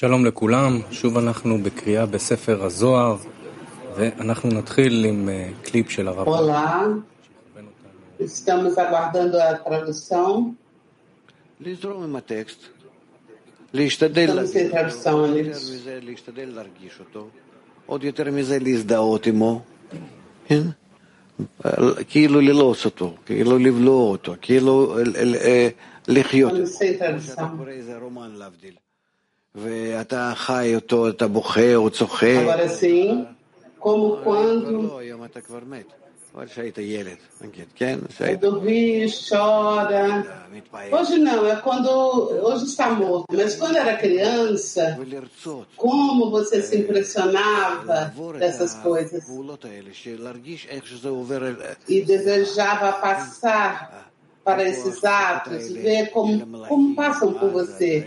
שלום לכולם, שוב אנחנו בקריאה בספר הזוהר ואנחנו נתחיל עם קליפ של הרב. Olá, estamos aguardando a tradução. להשתדל להרגיש אותו, עוד יותר מזה להזדהות עמו, כאילו ללעוס אותו, כאילו לבלוע אותו, כאילו לחיות אותו, שאתה קורא איזה רומן להבדיל. ואתה חי אותו, אתה בוכה או צוחק. לא, היום אתה כבר מת. אבל שהיית ילד, נגיד, כן? Hoje não, é quando... Hoje está morto. Mas quando era criança, como você se impressionava dessas coisas. E desejava passar para esses atos, ver como passam por você.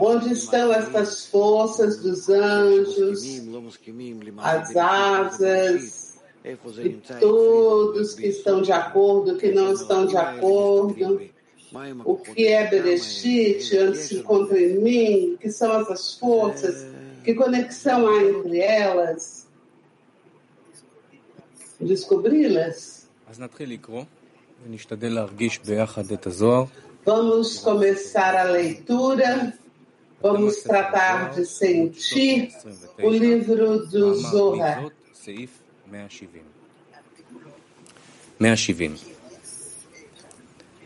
Onde estão estas forças dos anjos, as asas, e todos que estão de acordo, que não estão de acordo, o que é Bereshit, onde se encontra em mim, que são essas forças, que conexão há entre elas, descobri-las. Vamos começar a leitura, vamos tratar de sentir o livro do Zohar.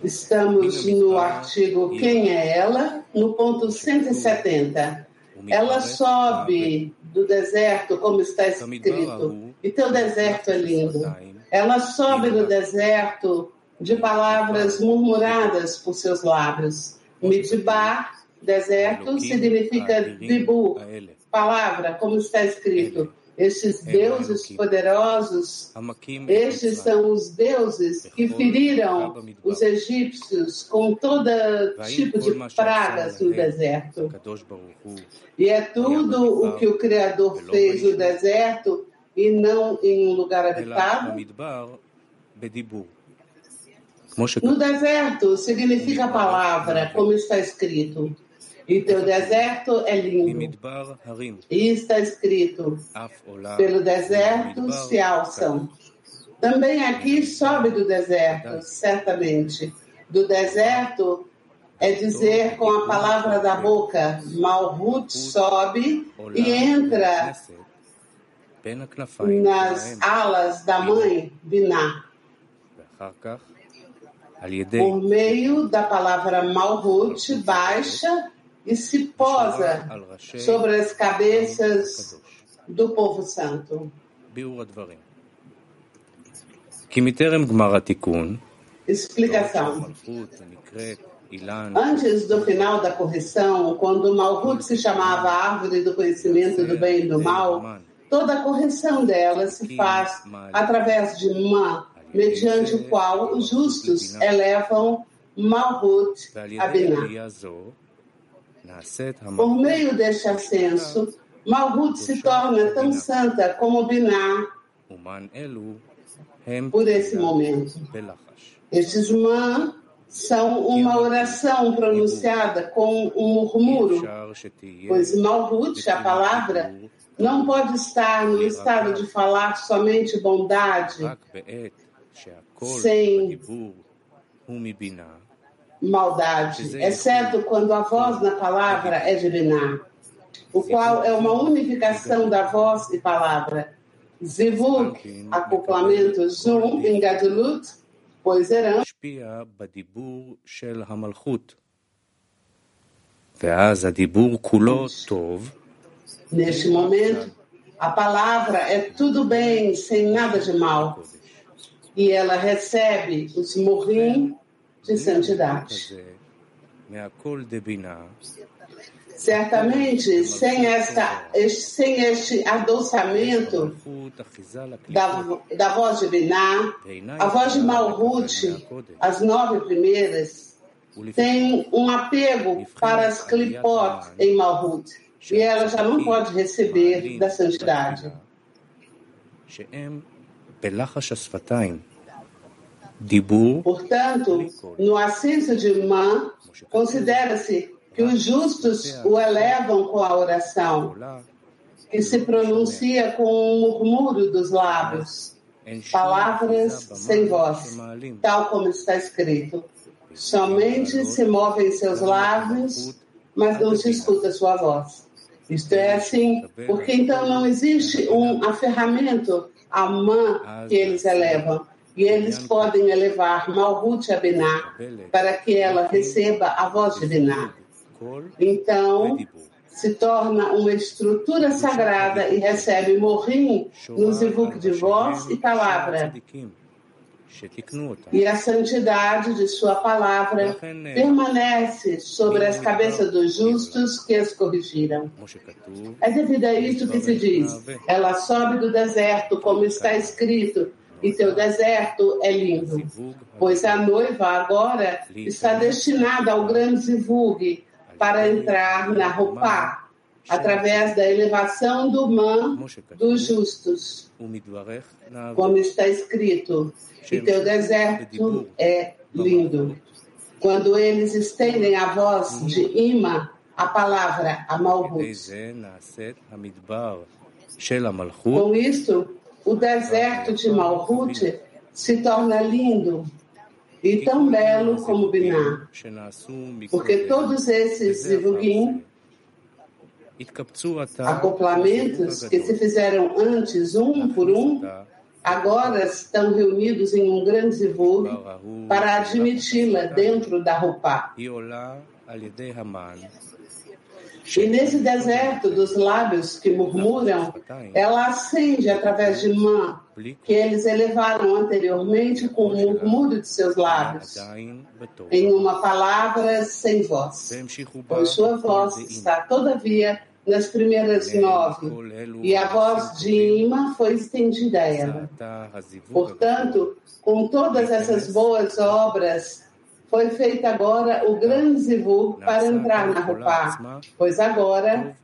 Estamos no artigo Quem é Ela, no ponto 170. Ela sobe do deserto, como está escrito, e teu deserto é lindo. Ela sobe do deserto de palavras murmuradas por seus lábios. Midbar, deserto, significa dibu, palavra, como está escrito. Estes deuses poderosos, estes são os deuses que feriram os egípcios com todo tipo de pragas no deserto. E é tudo o que o Criador fez no deserto e não em um lugar habitado. No deserto significa a palavra, como está escrito. E teu deserto é lindo. E está escrito, pelo deserto se alçam. Também aqui sobe do deserto, certamente. Do deserto é dizer com a palavra da boca, Malchut sobe e entra nas alas da mãe, Biná. Por meio da palavra Malchut, baixa e se posa sobre as cabeças do povo santo. Explicação. Antes do final da correção, quando Malchut se chamava árvore do conhecimento do bem e do mal, toda a correção dela se faz através de Ima, mediante o qual os justos elevam Malchut a Biná. Por meio deste ascenso, Malchut se torna tão santa como Biná por esse momento. Estes mãos são uma oração pronunciada com um murmúrio, pois Malchut, a palavra, não pode estar no estado de falar somente bondade, sem maldade, exceto quando a voz na palavra é de Biná, o qual é uma unificação da voz e palavra. Zivugim, acoplamento, zoom, em Azilut, pois herão. Neste momento, a palavra é tudo bem, sem nada de mal. E ela recebe os Mohim de santidade. Certamente, sem este adoçamento da voz de Biná, a voz de Malchut, as 9 primeiras, tem um apego para as clipot em Malchut, e ela já não pode receber da santidade. Portanto, no ascenso de Imã, considera-se que os justos o elevam com a oração, que se pronuncia com um murmúrio dos lábios, palavras sem voz, tal como está escrito. Somente se movem seus lábios, mas não se escuta sua voz. Isto é assim, porque então não existe um aferramento à mão que eles elevam, e eles podem elevar Malchut a Biná para que ela receba a voz de Biná. Então, se torna uma estrutura sagrada e recebe Mohim no Zivug de voz e palavra. E a santidade de sua palavra permanece sobre as cabeças dos justos que as corrigiram. É devido a isto que se diz: ela sobe do deserto, como está escrito, e teu deserto é lindo. Pois a noiva agora está destinada ao grande Zivug para entrar na Roupá, através da elevação do man dos justos, como está escrito, e teu deserto é lindo. Quando eles estendem a voz de Ima, a palavra, a Malchut. Com isto, o deserto de Malchut se torna lindo e tão belo como Biná, porque todos esses Zivugim, acoplamentos que se fizeram antes um por um, agora estão reunidos em um grande zivug para admiti-la dentro da roupa. E nesse deserto dos lábios que murmuram, ela ascende através de man, que eles elevaram anteriormente com o murmúrio de seus lábios, em uma palavra sem voz. Pois sua voz está todavia nas primeiras 9, e a voz de Ima foi estendida a ela. Portanto, com todas essas boas obras, foi feito agora o grande zivug para entrar na roupa, pois agora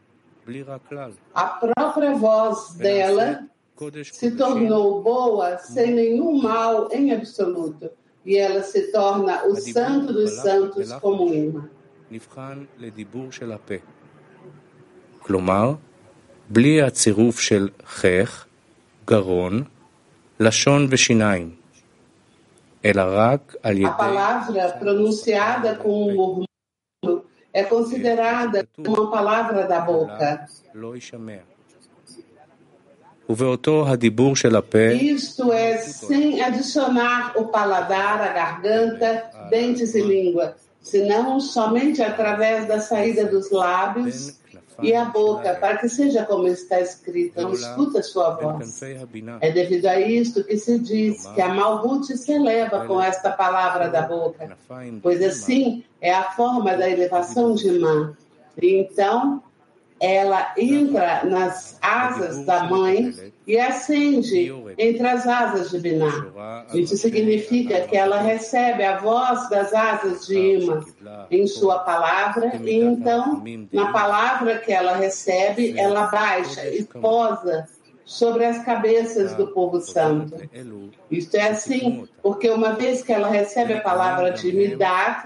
a própria voz dela se tornou boa, sem nenhum mal em absoluto, e ela se torna o santo dos santos como Ima. כלומר, בלי הצירוף של חך, גרון, לשון ושיניים, אלא רק על ידי... הפלברה pronunciada com um murmúrio é considerada uma palavra da boca. לא ישמע. ובאותו הדיבור של הפה... Isto é sem adicionar o paladar, a garganta, dentes e língua, senão somente através da saída dos lábios e a boca, para que seja como está escrito, não escuta sua voz. É devido a isto que se diz que a Malchut se eleva com esta palavra da boca, pois assim é a forma da elevação de Imã. E então, ela entra nas asas da mãe e ascende entre as asas de Biná. Isso significa que ela recebe a voz das asas de Ima em sua palavra, e então, na palavra que ela recebe, ela baixa e posa sobre as cabeças do povo santo. Isto é assim, porque uma vez que ela recebe a palavra de Midá,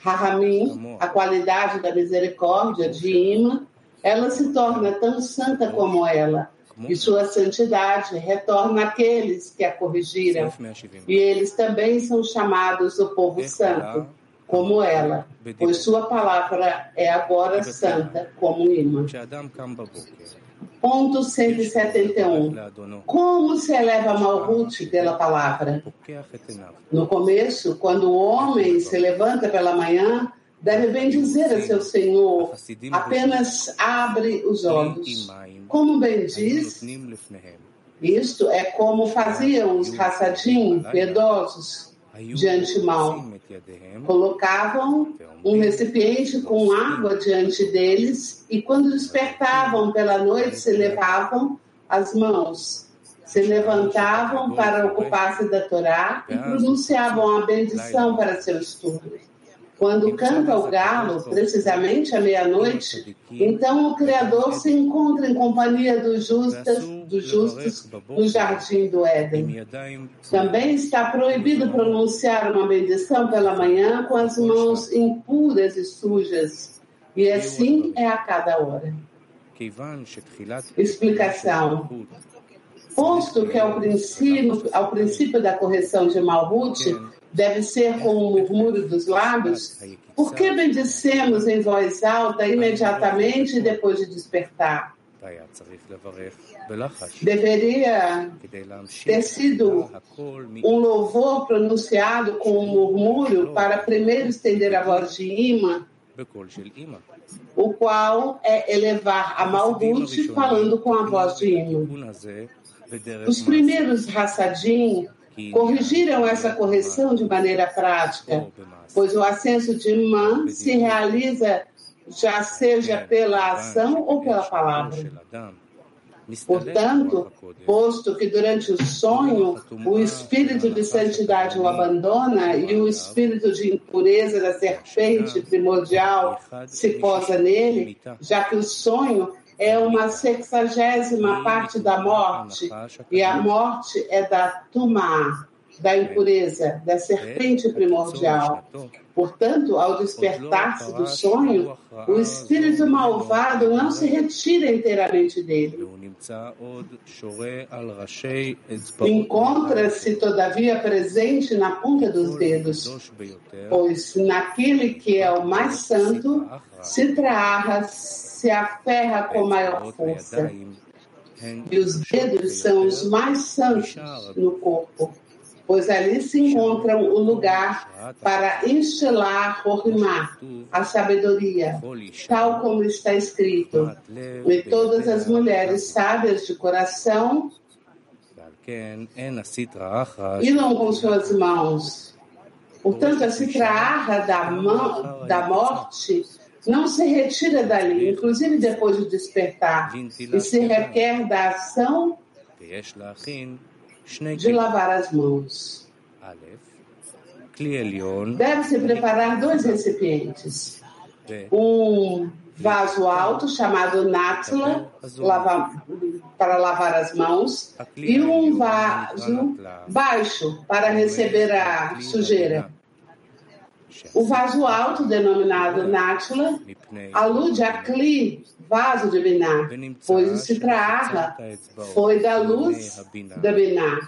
Rahamin, a qualidade da misericórdia de Ima, ela se torna tão santa como ela, e sua santidade retorna àqueles que a corrigiram, e eles também são chamados o povo santo, como ela, pois sua palavra é agora santa, como Ima. Ponto 171. Como se eleva a Malchut pela palavra? No começo, quando o homem se levanta pela manhã, deve bendizer a seu Senhor, apenas abre os olhos. Como bem diz, isto é como faziam os Hassadim, piedosos, de antemão. Colocavam um recipiente com água diante deles e, quando despertavam pela noite, se levavam as mãos, se levantavam para ocupar-se da Torá e pronunciavam a bendição para seu estudo. Quando canta o galo, precisamente à meia-noite, então o Criador se encontra em companhia dos justos no jardim do Éden. Também está proibido pronunciar uma bendição pela manhã com as mãos impuras e sujas, E assim é a cada hora. Explicação. Posto que ao princípio da correção de Malchut deve ser com o murmúrio dos lábios, por que bendissemos em voz alta imediatamente depois de despertar? Deveria ter sido um louvor pronunciado com um murmúrio para primeiro estender a voz de Ima, o qual é elevar a Malchut falando com a voz de Ima. Os primeiros Hassadim corrigiram essa correção de maneira prática, pois o ascenso de Imã se realiza já seja pela ação ou pela palavra. Portanto, posto que durante o sonho o espírito de santidade o abandona e o espírito de impureza da serpente primordial se posa nele, já que o sonho é uma 60ª parte da morte, e a morte é da Tumá, da impureza, da serpente primordial. Portanto, ao despertar-se do sonho, o espírito malvado não se retira inteiramente dele. Encontra-se, todavia, presente na ponta dos dedos, pois naquele que é o mais santo, Sitra Achra se aferra com maior força. E os dedos são os mais santos no corpo, pois ali se encontra o lugar para instilar Mohimá, a sabedoria, tal como está escrito. E todas as mulheres sábias de coração ilam com suas mãos. Portanto, a Sitra Achra da morte não se retira dali, inclusive depois de despertar, e se requer da ação de lavar as mãos. Deve-se preparar 2 recipientes. Um vaso alto, chamado nátila, para lavar as mãos, e um vaso baixo, para receber a sujeira. O vaso alto, denominado nátila, alude a Kli, vaso de Biná, pois o Sitra Achra foi da luz da Biná.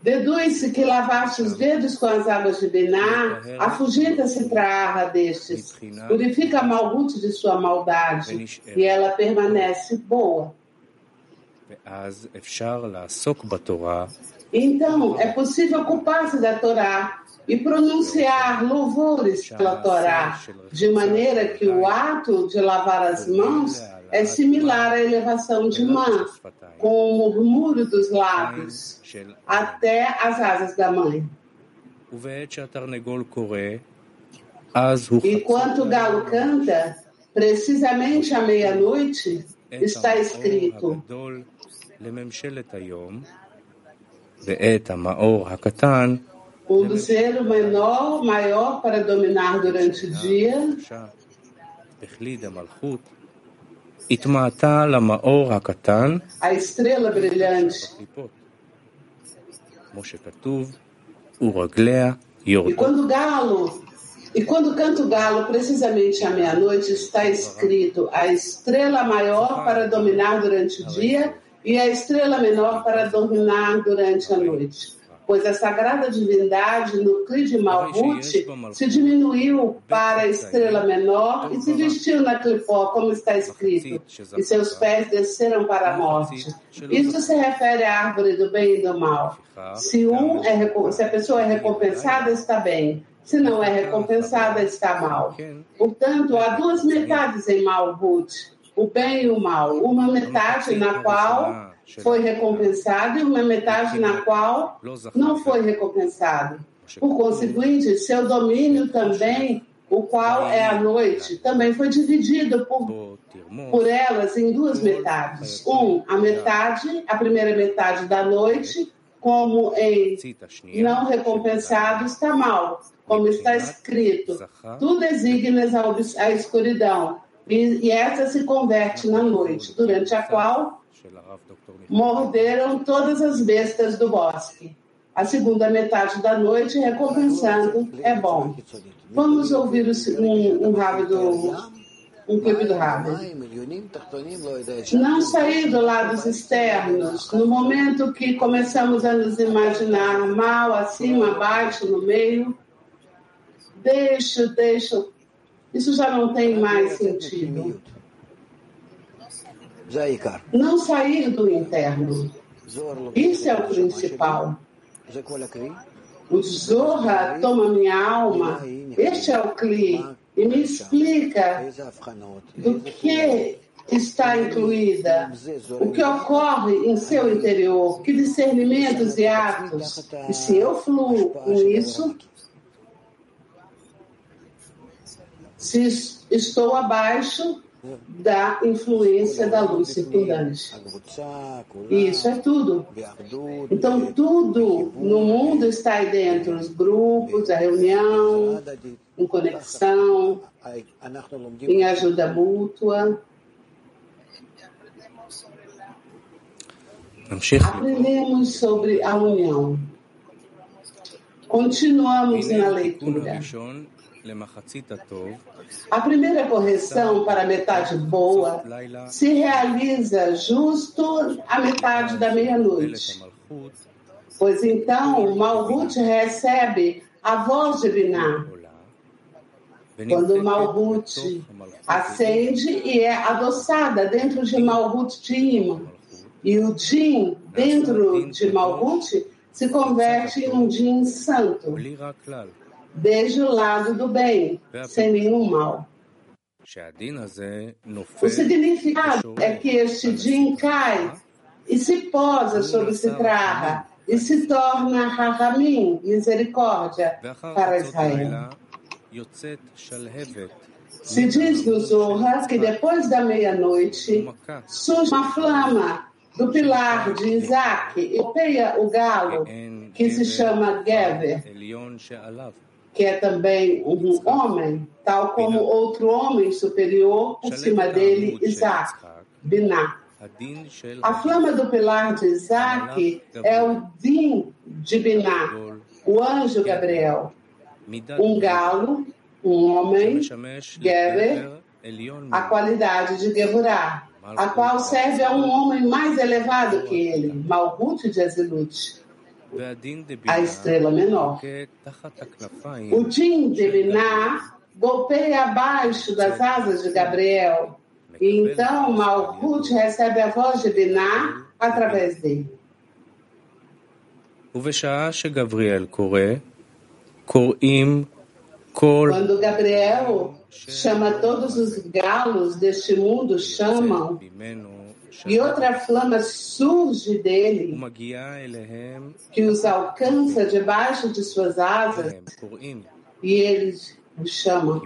Deduz-se que lavaste os dedos com as águas de Biná, afugenta a Sitra Achra destes, purifica a Malchut de sua maldade, e ela permanece boa. Então, é possível ocupar-se da Torá e pronunciar louvores pela Torá, de maneira que o ato de lavar as mãos é similar à elevação de Imã, com o murmúrio dos lábios, até as asas da mãe. Enquanto o galo canta, precisamente à meia-noite, está escrito: o luzeiro maior para dominar durante o dia a estrela brilhante, e quando canta o galo precisamente à meia-noite, está escrito: a estrela maior para dominar durante o dia e a estrela menor para dominar durante a noite, pois a sagrada divindade no Kli de Malchut se diminuiu para a estrela menor e se vestiu na clipot, como está escrito, e seus pés desceram para a morte. Isso se refere à árvore do bem e do mal. Se a pessoa é recompensada, está bem. Se não é recompensada, está mal. Portanto, há 2 metades em Malchut, o bem e o mal. Uma metade na qual foi recompensado e uma metade na qual não foi recompensado. Por conseguinte, seu domínio também, o qual é a noite, também foi dividido por elas em 2 metades. A primeira metade da noite, como em não recompensado, está mal, como está escrito: tu designas a escuridão, e essa se converte na noite, durante a qual morderam todas as bestas do bosque. A segunda metade da noite, recompensando, é bom. Vamos ouvir um querido Rav. Não sair dos lados externos. No momento que começamos a nos imaginar mal, acima, abaixo, no meio, deixa. Isso já não tem mais sentido. Não sair do interno. Isso é o principal. O Zohar toma minha alma. Este é o Kli. E me explica do que está incluída, o que ocorre em seu interior, que discernimentos e atos. E se eu fluo com isso, se estou abaixo da influência da luz circundante. E isso é tudo. Então, tudo no mundo está aí dentro, os grupos, a reunião, em conexão, em ajuda mútua. Aprendemos sobre a união. Continuamos na leitura. A primeira correção para a metade boa se realiza justo à metade da meia-noite, pois então o Malchut recebe a voz de Biná, quando o Malchut acende e é adoçada dentro de Malchut de Ima, e o din dentro de Malchut se converte em um din santo, desde o lado do bem, sem nenhum mal. O significado é que este din cai e se posa sobre Sitra Achra e se torna Rahamin, misericórdia, para Israel. Se diz no Zohar que depois da meia-noite surge uma flama do pilar de Isaac e peia o galo, que se chama Geber, que é também um homem, tal como outro homem superior por cima dele, Isaac, Biná. A flama do pilar de Isaac é o din de Biná, o anjo Gabriel, um galo, um homem, Geber, a qualidade de Geburá, a qual serve a um homem mais elevado que ele, Malchut de Azilut, a estrela menor. O din de Biná golpeia abaixo das asas de Gabriel, e então Malchut recebe a voz de Biná através dele. Quando Gabriel chama todos os galos deste mundo, chamam, e outra flama surge dele, que os alcança debaixo de suas asas, e eles os chamam.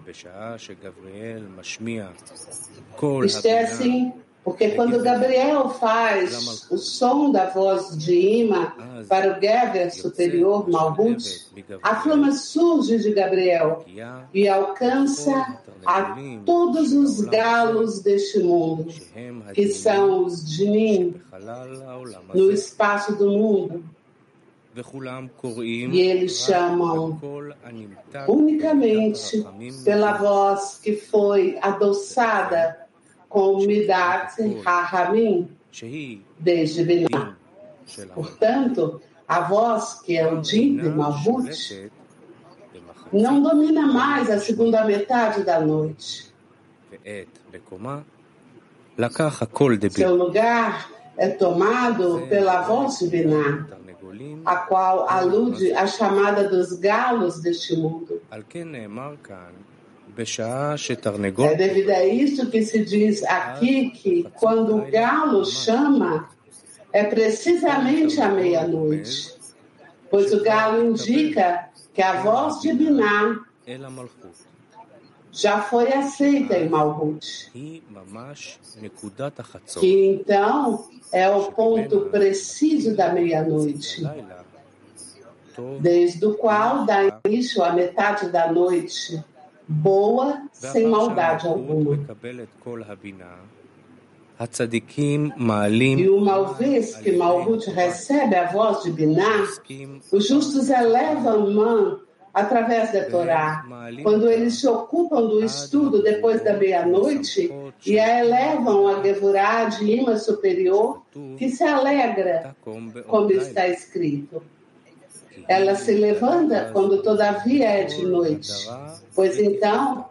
Isto é assim, porque quando Gabriel faz o som da voz de Ima para o Geber superior, Malchut, a flama surge de Gabriel e alcança a todos os galos deste mundo, que são os dinim, no espaço do mundo. E eles chamam unicamente pela voz que foi adoçada com Midat Hamin, desde Biná. Portanto, a voz que é o din de Malchut não domina mais a segunda metade da noite. Seu lugar é tomado pela voz de Biná, a qual alude à chamada dos galos deste mundo. É devido a isso que se diz aqui que quando o galo chama é precisamente à meia-noite, pois o galo indica que a voz de Biná já foi aceita em Malchut, que então é o ponto preciso da meia-noite, desde o qual dá início à metade da noite boa, sem maldade alguma. E uma vez que Malchut recebe a voz de Biná, os justos elevam Man através da Torá. Quando eles se ocupam do estudo depois da meia-noite e a elevam a Geburá de Ima superior, que se alegra, como está escrito. Ela se levanta quando todavia é de noite, pois então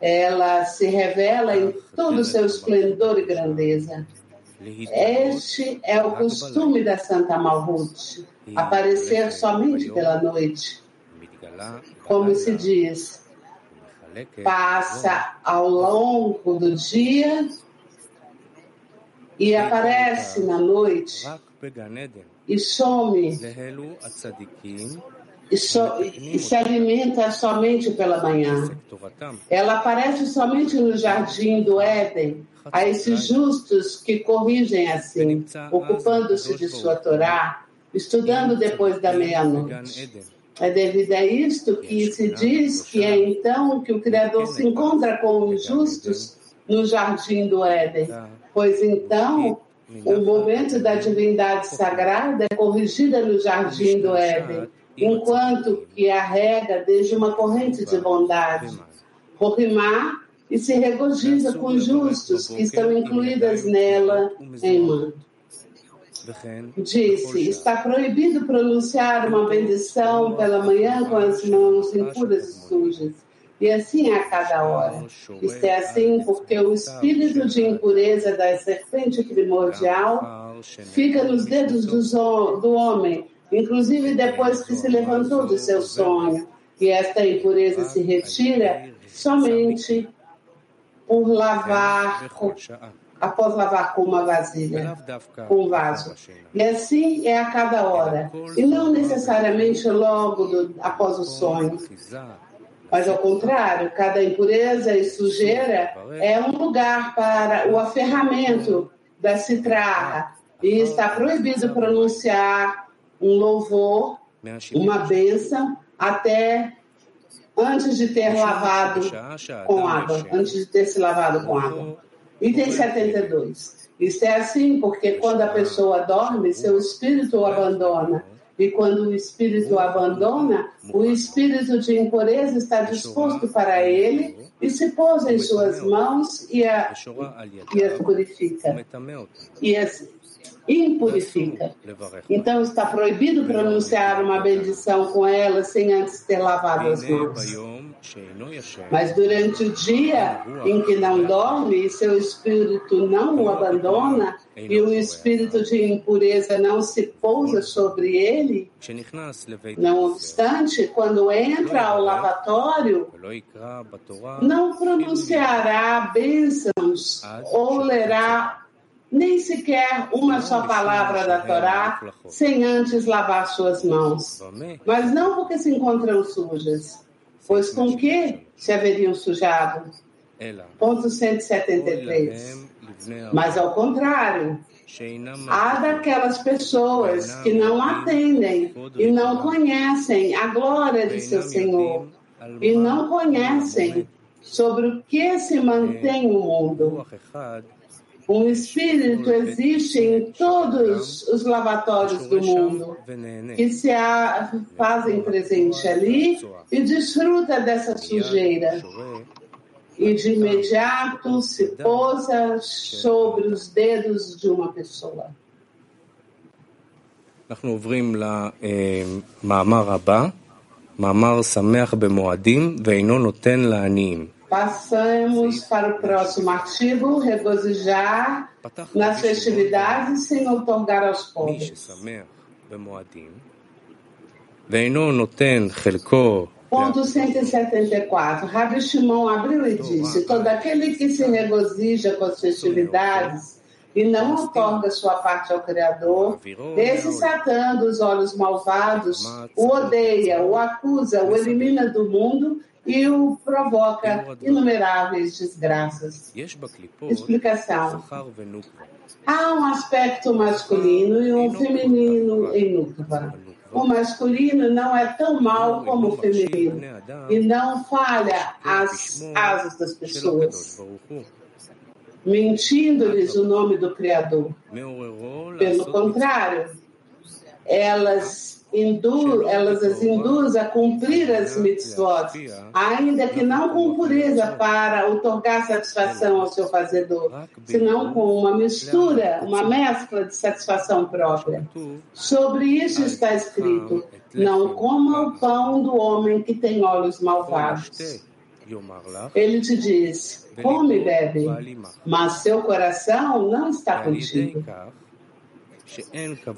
ela se revela em todo o seu esplendor e grandeza. Este é o costume da Santa Malchut, aparecer somente pela noite. Como se diz, passa ao longo do dia e aparece na noite e some e se alimenta somente pela manhã. Ela aparece somente no jardim do Éden a esses justos que corrigem assim, ocupando-se de sua Torá, estudando depois da meia-noite. É devido a isto que se diz que é então que o Criador se encontra com os justos no jardim do Éden, pois então o momento da divindade sagrada é corrigida no jardim do Éden, enquanto que arrega desde uma corrente de bondade, Mohim, e se regozija com os justos que estão incluídas nela em Ima. Disse, está proibido pronunciar uma bendição pela manhã com as mãos impuras e sujas, e assim a cada hora. Isto é assim porque o espírito de impureza da serpente primordial fica nos dedos do homem, inclusive depois que se levantou do seu sonho, e esta impureza se retira somente por lavar após lavar com uma vasilha, com um vaso. E assim é a cada hora, e não necessariamente logo após o sonho. Mas, ao contrário, cada impureza e sujeira é um lugar para o aferramento da Sitra Achra, e está proibido pronunciar um louvor, uma bênção, até antes de ter lavado com água, antes de ter se lavado com água. Item 72. Isso é assim porque quando a pessoa dorme, seu espírito o abandona. E quando o espírito o abandona, o espírito de impureza está disposto para ele e se pôs em suas mãos e as purifica. E as impurifica. Então está proibido pronunciar uma bendição com ela sem antes ter lavado as mãos. Mas durante o dia em que não dorme, seu espírito não o abandona e o espírito de impureza não se pousa sobre ele, não obstante, quando entra ao lavatório, não pronunciará bênçãos ou lerá nem sequer uma só palavra da Torá sem antes lavar suas mãos. Mas não porque se encontram sujas, pois com que se haveriam sujado? Ponto 173. Mas ao contrário, há daquelas pessoas que não atendem e não conhecem a glória de seu Senhor e não conhecem sobre o que se mantém o mundo. Um espírito existe em todos os lavatórios do mundo, que se fazem presente ali e desfruta dessa sujeira. E de imediato se pousa sobre os dedos de uma pessoa. Passamos para o próximo artigo, regozijar nas festividades sem otorgar aos pobres. Ponto 174. Rav Shimon abriu e disse, todo aquele que se regozija com as festividades e não otorga sua parte ao Criador, esse Satã dos olhos malvados o odeia, o acusa, o elimina do mundo e o provoca inumeráveis desgraças. Explicação. Há um aspecto masculino e um feminino em Nukva. O masculino não é tão mau como o feminino e não falha as asas das pessoas. mentindo-lhes o nome do Criador. Pelo contrário, elas as induz a cumprir as mitzvot, ainda que não com pureza para outorgar satisfação ao seu fazedor, senão com uma mistura, uma mescla de satisfação própria. Sobre isso está escrito: não coma o pão do homem que tem olhos malvados. Ele te diz: come e bebe, mas seu coração não está contigo.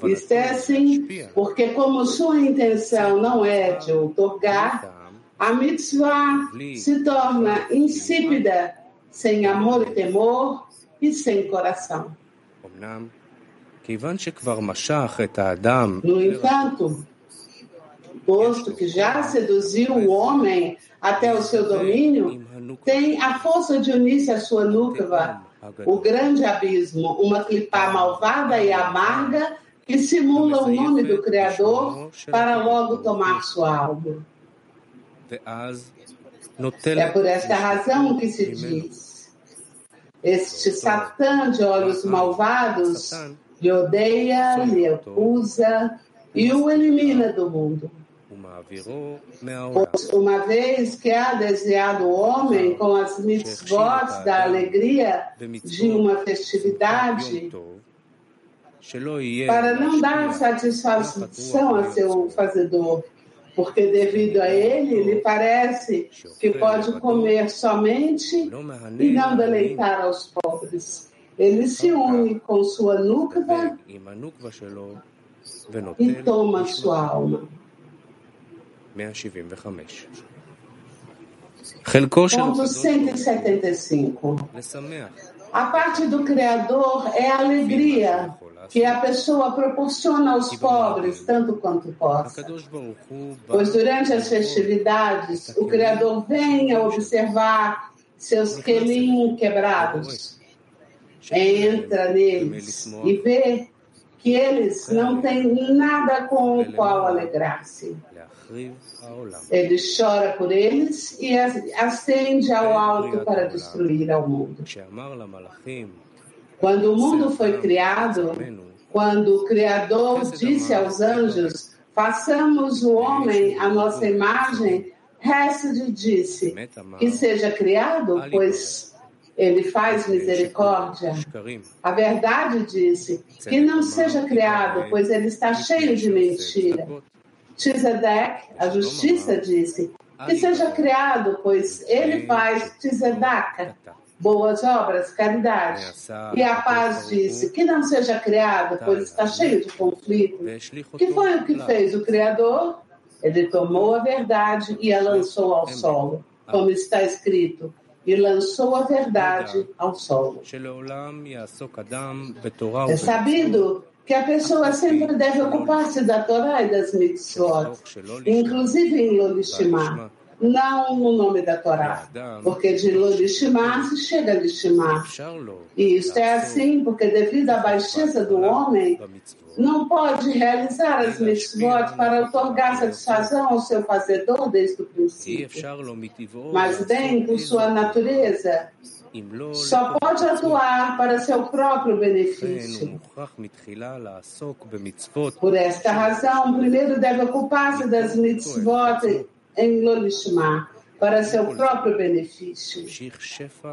Isto é assim, porque como sua intenção não é de outorgar, a mitzvah se torna insípida, sem amor e temor e sem coração. No entanto, posto que já seduziu o homem até o seu domínio, tem a força de unir-se à sua Nukva, o grande abismo, uma clipá malvada e amarga que simula o nome do Criador para logo tomar sua alma. É por esta razão que se diz: este Satã de olhos malvados lhe odeia, lhe acusa e o elimina do mundo. Pois uma vez que há desviado o homem com as mitzvot da alegria de uma festividade, para não dar satisfação a seu fazedor, porque devido a ele, lhe parece que pode comer somente e não deleitar aos pobres. Ele se une com sua Nukva e toma sua alma. Ponto 175. A parte do Criador é a alegria que a pessoa proporciona aos pobres, tanto quanto possa. Pois durante as festividades, o Criador vem a observar seus kelim quebrados, entra neles e vê que eles não têm nada com o qual alegrar-se. Ele chora por eles e ascende ao alto para destruir ao mundo. Quando o mundo foi criado, quando o Criador disse aos anjos: façamos o homem à nossa imagem, Hesed disse: que seja criado, pois ele faz misericórdia. A verdade disse: que não seja criado, pois ele está cheio de mentira. Tzedek, a justiça, disse: que seja criado, pois ele faz tzedaka, boas obras, caridade. E a paz disse: que não seja criado, pois está cheio de conflito. Que foi o que fez o Criador? Ele tomou a verdade e a lançou ao solo, como está escrito: e lançou a verdade ao solo. É sabido que a pessoa sempre deve ocupar-se da Torá e das mitzvot, inclusive em Lishimá, não no nome da Torá, porque de Lishimá se chega a Lishimá. E isto é assim porque, devido à baixeza do homem, não pode realizar as mitzvot para otorgar satisfação ao seu fazedor desde o princípio. Mas bem por sua natureza, só pode atuar para seu próprio benefício. Por esta razão, primeiro deve ocupar-se das mitzvot em Lishimá, para seu próprio benefício.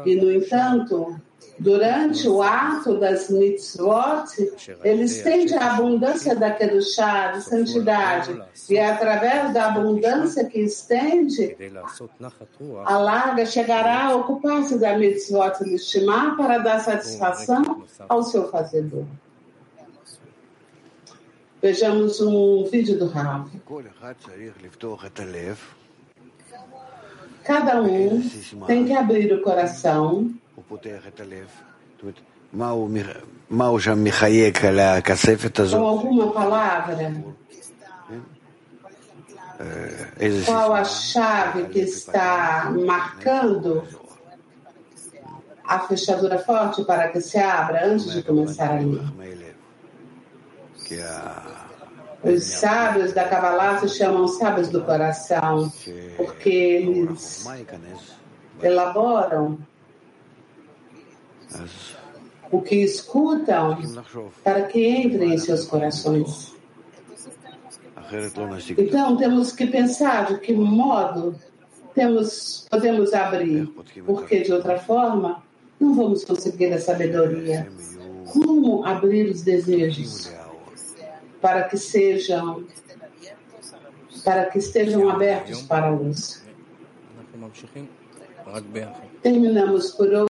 E, no entanto, durante o ato das mitzvot, ele estende a abundância da Kedushá, de santidade, e através da abundância que estende, alarga, chegará a ocupar-se da mitzvot Lishimá para dar satisfação ao seu fazedor. Vejamos vídeo do Rav. Cada tem que abrir o coração. Com alguma palavra, qual a chave que está marcando a fechadura forte para que se abra antes de começar a ler? Os sábios da Kabbalah se chamam sábios do coração, porque eles elaboram o que escutam para que entre em seus corações. Então, temos que pensar de que modo podemos abrir, porque, de outra forma, não vamos conseguir a sabedoria. Como abrir os desejos para que estejam abertos para a luz? Terminamos por hoje.